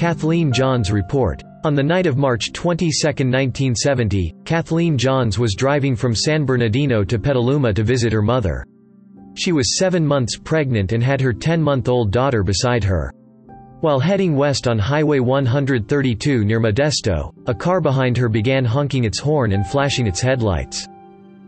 Kathleen Johns report. On the night of March 22, 1970, Kathleen Johns was driving from San Bernardino to Petaluma to visit her mother. She was 7 months pregnant and had her 10-month-old daughter beside her. While heading west on Highway 132 near Modesto, a car behind her began honking its horn and flashing its headlights.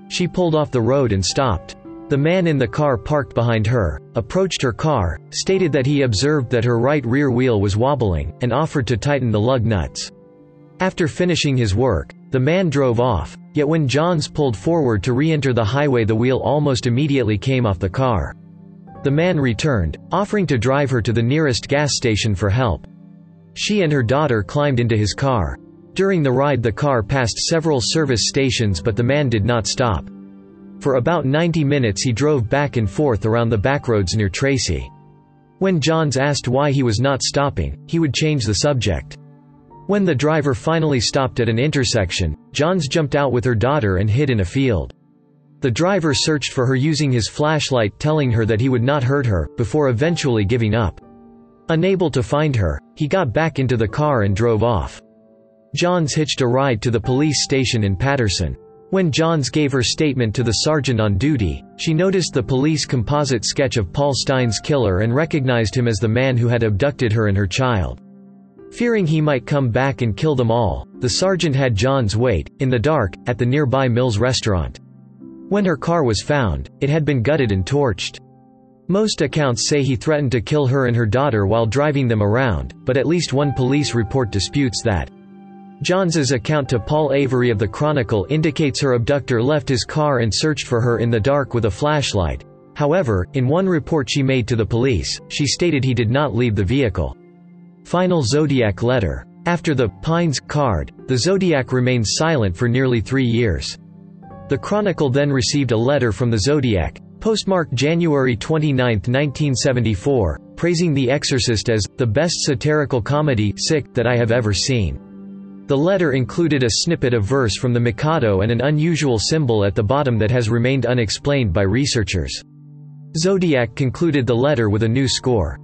She pulled off the road and stopped. The man in the car parked behind her, approached her car, stated that he observed that her right rear wheel was wobbling, and offered to tighten the lug nuts. After finishing his work, the man drove off, yet when Johns pulled forward to re-enter the highway, the wheel almost immediately came off the car. The man returned, offering to drive her to the nearest gas station for help. She and her daughter climbed into his car. During the ride, the car passed several service stations, but the man did not stop. For about 90 minutes he drove back and forth around the backroads near Tracy. When Johns asked why he was not stopping, he would change the subject. When the driver finally stopped at an intersection, Johns jumped out with her daughter and hid in a field. The driver searched for her using his flashlight, telling her that he would not hurt her, before eventually giving up. Unable to find her, he got back into the car and drove off. Johns hitched a ride to the police station in Patterson. When Johns gave her statement to the sergeant on duty, she noticed the police composite sketch of Paul Stine's killer and recognized him as the man who had abducted her and her child. Fearing he might come back and kill them all, the sergeant had Johns wait, in the dark, at the nearby Mills restaurant. When her car was found, it had been gutted and torched. Most accounts say he threatened to kill her and her daughter while driving them around, but at least one police report disputes that. Johns's account to Paul Avery of the Chronicle indicates her abductor left his car and searched for her in the dark with a flashlight. However, in one report she made to the police, she stated he did not leave the vehicle. Final Zodiac letter. After the Pines card, the Zodiac remained silent for nearly 3 years. The Chronicle then received a letter from the Zodiac, postmarked January 29, 1974, praising The Exorcist as the best satirical comedy that I have ever seen. The letter included a snippet of verse from the Mikado and an unusual symbol at the bottom that has remained unexplained by researchers. Zodiac concluded the letter with a new score.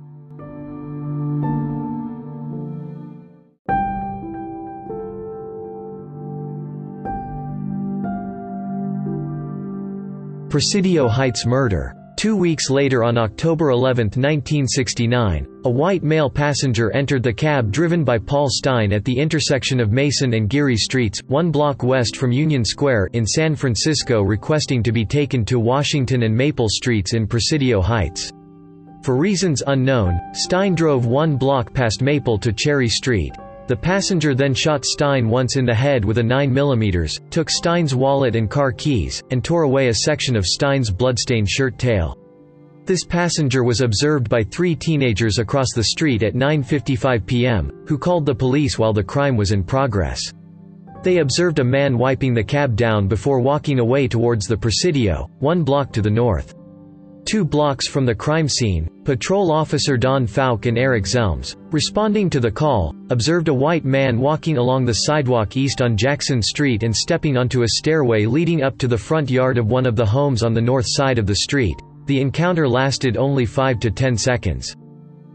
Presidio Heights murder. 2 weeks later, on October 11, 1969, a white male passenger entered the cab driven by Paul Stine at the intersection of Mason and Geary Streets, 1 block west from Union Square in San Francisco, requesting to be taken to Washington and Maple Streets in Presidio Heights. For reasons unknown, Stine drove 1 block past Maple to Cherry Street. The passenger then shot Stine once in the head with a 9mm, took Stine's wallet and car keys, and tore away a section of Stine's bloodstained shirt tail. This passenger was observed by 3 teenagers across the street at 9:55 p.m., who called the police while the crime was in progress. They observed a man wiping the cab down before walking away towards the Presidio, 1 block to the north. 2 blocks from the crime scene, patrol officer Don Falk and Eric Zelms, responding to the call, observed a white man walking along the sidewalk east on Jackson Street and stepping onto a stairway leading up to the front yard of one of the homes on the north side of the street. The encounter lasted only 5 to 10 seconds.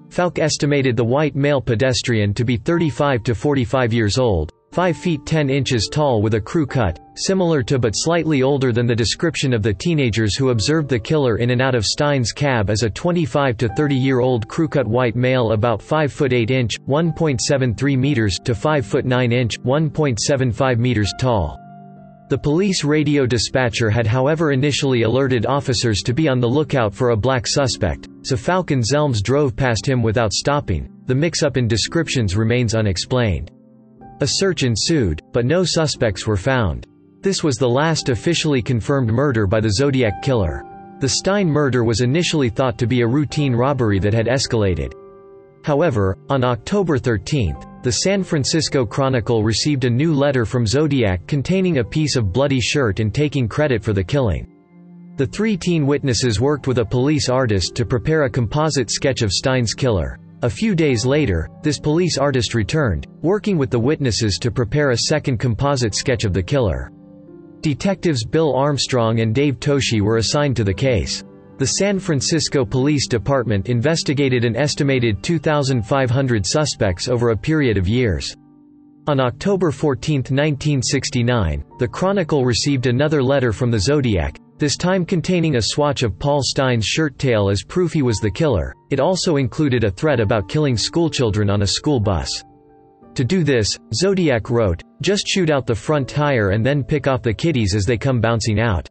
Falk estimated the white male pedestrian to be 35 to 45 years old, 5 feet 10 inches tall with a crew cut, similar to but slightly older than the description of the teenagers who observed the killer in and out of Stine's cab as a 25 to 30-year-old crew-cut white male about 5 foot 8 inch, 1.73 meters to 5 foot 9 inch, 1.75 meters tall. The police radio dispatcher had however initially alerted officers to be on the lookout for a black suspect, so Falcon Zelms drove past him without stopping. The mix-up in descriptions remains unexplained. A search ensued, but no suspects were found. This was the last officially confirmed murder by the Zodiac killer. The Stine murder was initially thought to be a routine robbery that had escalated. However, on October 13, the San Francisco Chronicle received a new letter from Zodiac containing a piece of bloody shirt and taking credit for the killing. The 3 teen witnesses worked with a police artist to prepare a composite sketch of Stine's killer. A few days later, this police artist returned, working with the witnesses to prepare a second composite sketch of the killer. Detectives Bill Armstrong and Dave Toshi were assigned to the case. The San Francisco Police Department investigated an estimated 2,500 suspects over a period of years. On October 14, 1969, the Chronicle received another letter from the Zodiac, this time containing a swatch of Paul Stine's shirt tail as proof he was the killer. It also included a threat about killing schoolchildren on a school bus. To do this, Zodiac wrote, "Just shoot out the front tire and then pick off the kiddies as they come bouncing out."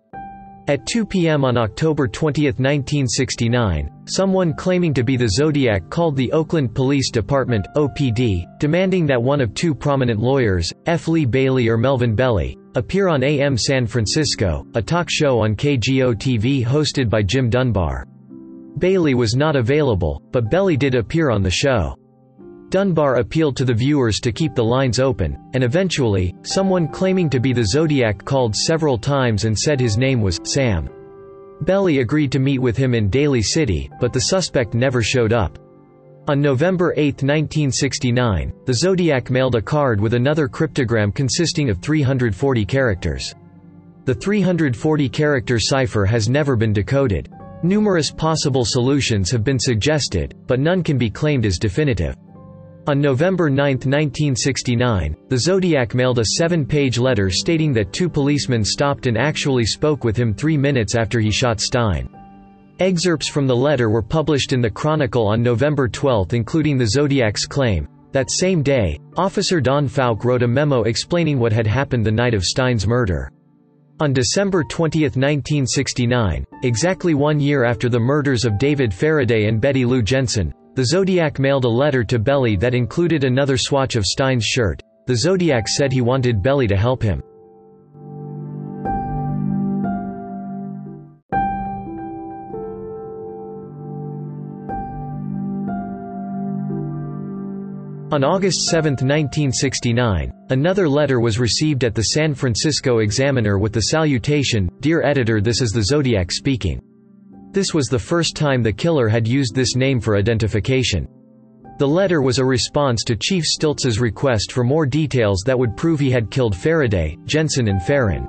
At 2 p.m. on October 20, 1969, someone claiming to be the Zodiac called the Oakland Police Department, OPD, demanding that one of two prominent lawyers, F. Lee Bailey or Melvin Belli, appear on AM San Francisco, a talk show on KGO TV hosted by Jim Dunbar. Bailey was not available, but Belli did appear on the show. Dunbar appealed to the viewers to keep the lines open, and eventually, someone claiming to be the Zodiac called several times and said his name was Sam. Belli agreed to meet with him in Daly City, but the suspect never showed up. On November 8, 1969, the Zodiac mailed a card with another cryptogram consisting of 340 characters. The 340-character cipher has never been decoded. Numerous possible solutions have been suggested, but none can be claimed as definitive. On November 9, 1969, the Zodiac mailed a 7-page letter stating that two policemen stopped and actually spoke with him 3 minutes after he shot Stine. Excerpts from the letter were published in the Chronicle on November 12, including the Zodiac's claim. That same day, Officer Don Falk wrote a memo explaining what had happened the night of Stine's murder. On December 20, 1969, exactly 1 year after the murders of David Faraday and Betty Lou Jensen, the Zodiac mailed a letter to Belli that included another swatch of Stine's shirt. The Zodiac said he wanted Belli to help him. On August 7, 1969, another letter was received at the San Francisco Examiner with the salutation, "Dear Editor, this is the Zodiac speaking." This was the first time the killer had used this name for identification. The letter was a response to Chief Stiltz's request for more details that would prove he had killed Faraday, Jensen and Farron.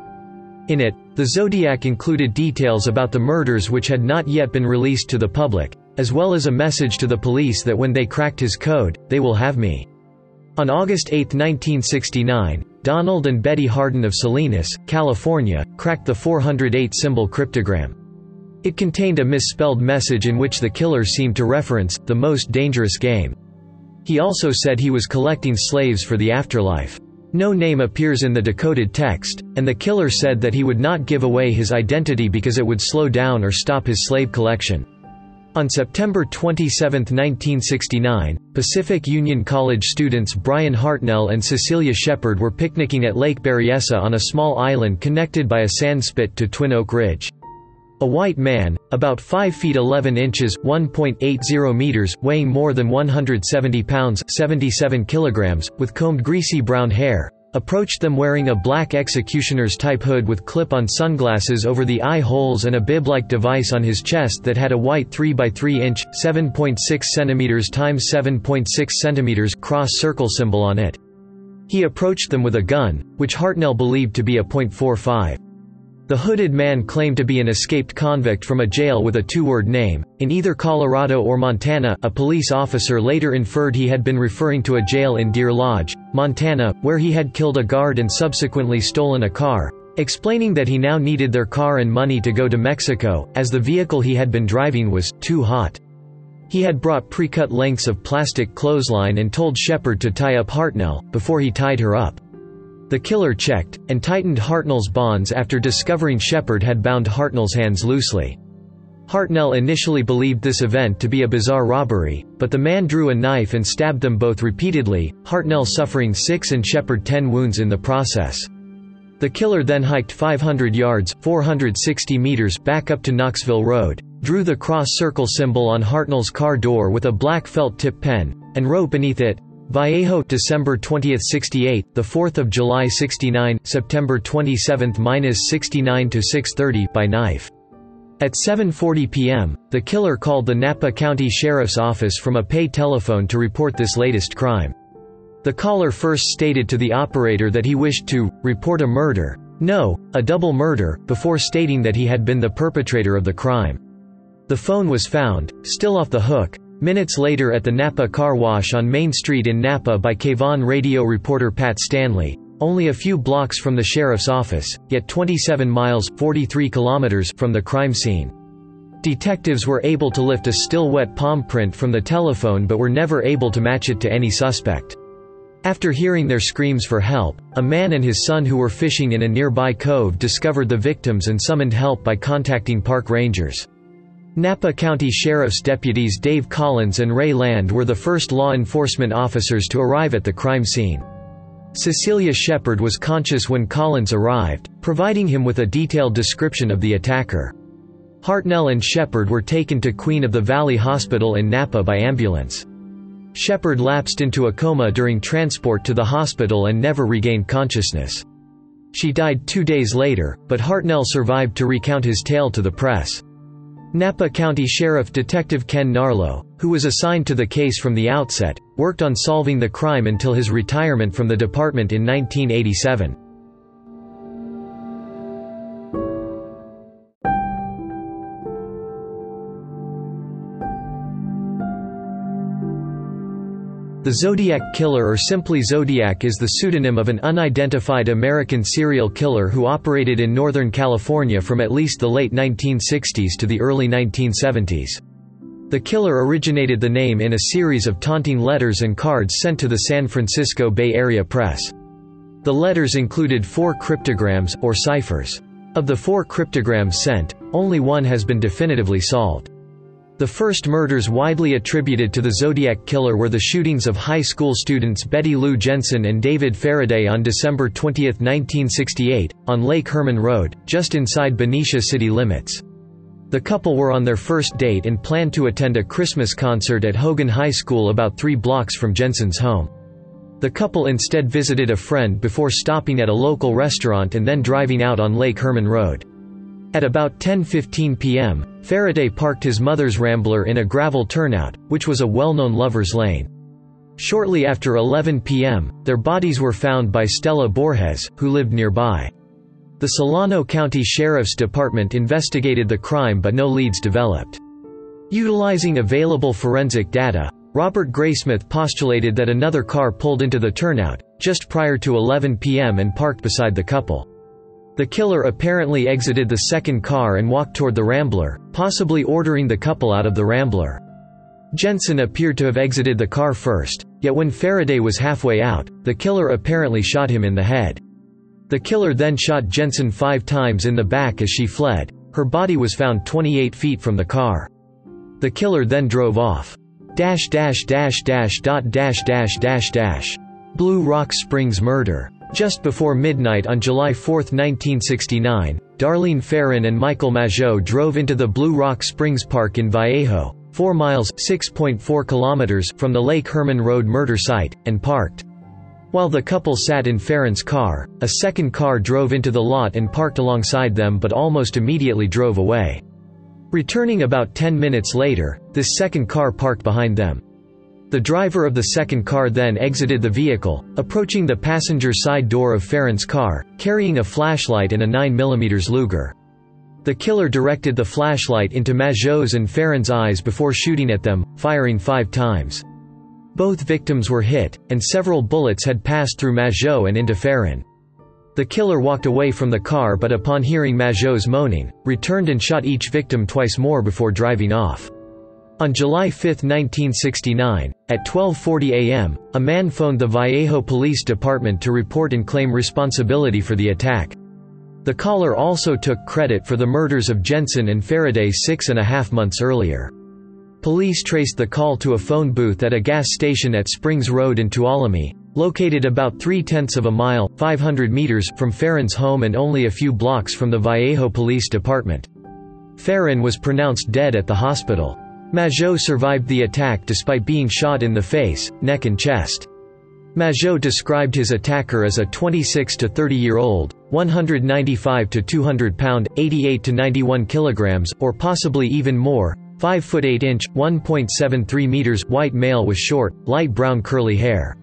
In it, the Zodiac included details about the murders which had not yet been released to the public, as well as a message to the police that when they cracked his code, they will have me. On August 8, 1969, Donald and Betty Hardin of Salinas, California, cracked the 408-symbol cryptogram. It contained a misspelled message in which the killer seemed to reference the most dangerous game. He also said he was collecting slaves for the afterlife. No name appears in the decoded text, and the killer said that he would not give away his identity because it would slow down or stop his slave collection. On September 27, 1969, Pacific Union College students Brian Hartnell and Cecilia Shepard were picnicking at Lake Berryessa on a small island connected by a sand spit to Twin Oak Ridge. A white man, about 5 feet 11 inches, 1.80 meters, weighing more than 170 pounds, 77 kilograms, with combed greasy brown hair, approached them wearing a black executioner's type hood with clip-on sunglasses over the eye holes and a bib-like device on his chest that had a white 3x3-inch, 7.6 centimeters x 7.6 centimeters cross circle symbol on it. He approached them with a gun, which Hartnell believed to be a .45. The hooded man claimed to be an escaped convict from a jail with a two-word name, in either Colorado or Montana. A police officer later inferred he had been referring to a jail in Deer Lodge, Montana, where he had killed a guard and subsequently stolen a car, explaining that he now needed their car and money to go to Mexico, as the vehicle he had been driving was too hot. He had brought pre-cut lengths of plastic clothesline and told Shepard to tie up Hartnell, before he tied her up. The killer checked, and tightened Hartnell's bonds after discovering Shepard had bound Hartnell's hands loosely. Hartnell initially believed this event to be a bizarre robbery, but the man drew a knife and stabbed them both repeatedly, Hartnell suffering 6 and Shepard 10 wounds in the process. The killer then hiked 500 yards, 460 meters, back up to Knoxville Road, drew the cross-circle symbol on Hartnell's car door with a black felt tip pen, and wrote beneath it, Vallejo, December 20, 68, the 4th of July 69, September 27, -69 to 6:30 by knife. At 7:40 p.m., the killer called the Napa County Sheriff's Office from a pay telephone to report this latest crime. The caller first stated to the operator that he wished to report a murder, no, a double murder, before stating that he had been the perpetrator of the crime. The phone was found, still off the hook, minutes later at the Napa car wash on Main Street in Napa by KVON radio reporter Pat Stanley, only a few blocks from the sheriff's office, yet 27 miles (43 kilometers) from the crime scene. Detectives were able to lift a still-wet palm print from the telephone but were never able to match it to any suspect. After hearing their screams for help, a man and his son who were fishing in a nearby cove discovered the victims and summoned help by contacting park rangers. Napa County Sheriff's deputies Dave Collins and Ray Land were the first law enforcement officers to arrive at the crime scene. Cecilia Shepard was conscious when Collins arrived, providing him with a detailed description of the attacker. Hartnell and Shepard were taken to Queen of the Valley Hospital in Napa by ambulance. Shepard lapsed into a coma during transport to the hospital and never regained consciousness. She died 2 days later, but Hartnell survived to recount his tale to the press. Napa County Sheriff Detective Ken Narlo, who was assigned to the case from the outset, worked on solving the crime until his retirement from the department in 1987. The Zodiac Killer, or simply Zodiac, is the pseudonym of an unidentified American serial killer who operated in Northern California from at least the late 1960s to the early 1970s. The killer originated the name in a series of taunting letters and cards sent to the San Francisco Bay Area press. The letters included 4 cryptograms, or ciphers. Of the 4 cryptograms sent, only one has been definitively solved. The first murders widely attributed to the Zodiac Killer were the shootings of high school students Betty Lou Jensen and David Faraday on December 20, 1968, on Lake Herman Road, just inside Benicia city limits. The couple were on their first date and planned to attend a Christmas concert at Hogan High School about 3 blocks from Jensen's home. The couple instead visited a friend before stopping at a local restaurant and then driving out on Lake Herman Road. At about 10:15 p.m., Faraday parked his mother's Rambler in a gravel turnout, which was a well-known lover's lane. Shortly after 11 p.m., their bodies were found by Stella Borges, who lived nearby. The Solano County Sheriff's Department investigated the crime but no leads developed. Utilizing available forensic data, Robert Graysmith postulated that another car pulled into the turnout, just prior to 11 p.m. and parked beside the couple. The killer apparently exited the second car and walked toward the Rambler, possibly ordering the couple out of the Rambler. Jensen appeared to have exited the car first, yet when Faraday was halfway out, the killer apparently shot him in the head. The killer then shot Jensen 5 times in the back as she fled. Her body was found 28 feet from the car. The killer then drove off. Blue Rock Springs murder. Just before midnight on July 4, 1969, Darlene Farron and Michael Majot drove into the Blue Rock Springs Park in Vallejo, 4 miles (6.4 kilometers) from the Lake Herman Road murder site, and parked. While the couple sat in Farron's car, a second car drove into the lot and parked alongside them but almost immediately drove away. Returning about 10 minutes later, this second car parked behind them. The driver of the second car then exited the vehicle, approaching the passenger side door of Farron's car, carrying a flashlight and a 9mm Luger. The killer directed the flashlight into Majot's and Farron's eyes before shooting at them, firing 5 times. Both victims were hit, and several bullets had passed through Majot and into Farron. The killer walked away from the car but upon hearing Majot's moaning, returned and shot each victim twice more before driving off. On July 5, 1969, at 12:40 a.m., a man phoned the Vallejo Police Department to report and claim responsibility for the attack. The caller also took credit for the murders of Jensen and Faraday 6.5 months earlier. Police traced the call to a phone booth at a gas station at Springs Road in Tuolumne, located about 0.3 miles (500 meters) from Farron's home and only a few blocks from the Vallejo Police Department. Farron was pronounced dead at the hospital. Majot survived the attack despite being shot in the face, neck and chest. Majot described his attacker as a 26- to 30-year-old, 195 to 200-pound, 88 to 91 kilograms, or possibly even more, 5'8", 1.73 meters, white male with short, light brown curly hair.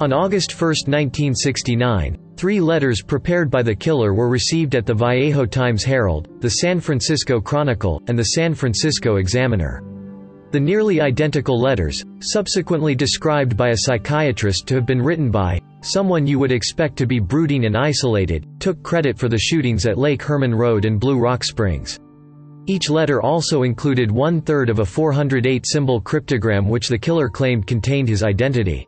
On August 1, 1969, Three letters prepared by the killer were received at the Vallejo Times-Herald, the San Francisco Chronicle, and the San Francisco Examiner. The nearly identical letters, subsequently described by a psychiatrist to have been written by someone you would expect to be brooding and isolated, took credit for the shootings at Lake Herman Road and Blue Rock Springs. Each letter also included one-third of a 408-symbol cryptogram which the killer claimed contained his identity.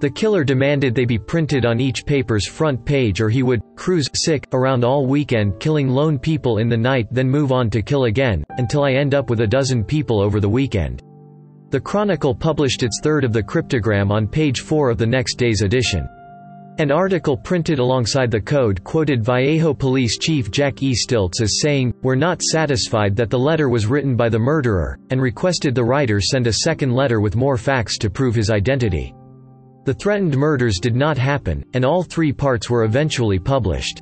The killer demanded they be printed on each paper's front page or he would cruise sick around all weekend killing lone people in the night then move on to kill again, until I end up with a dozen people over the weekend. The Chronicle published its third of the cryptogram on page 4 of the next day's edition. An article printed alongside the code quoted Vallejo Police Chief Jack E. Stilts as saying, "We're not satisfied that the letter was written by the murderer," and requested the writer send a second letter with more facts to prove his identity. The threatened murders did not happen, and all three parts were eventually published.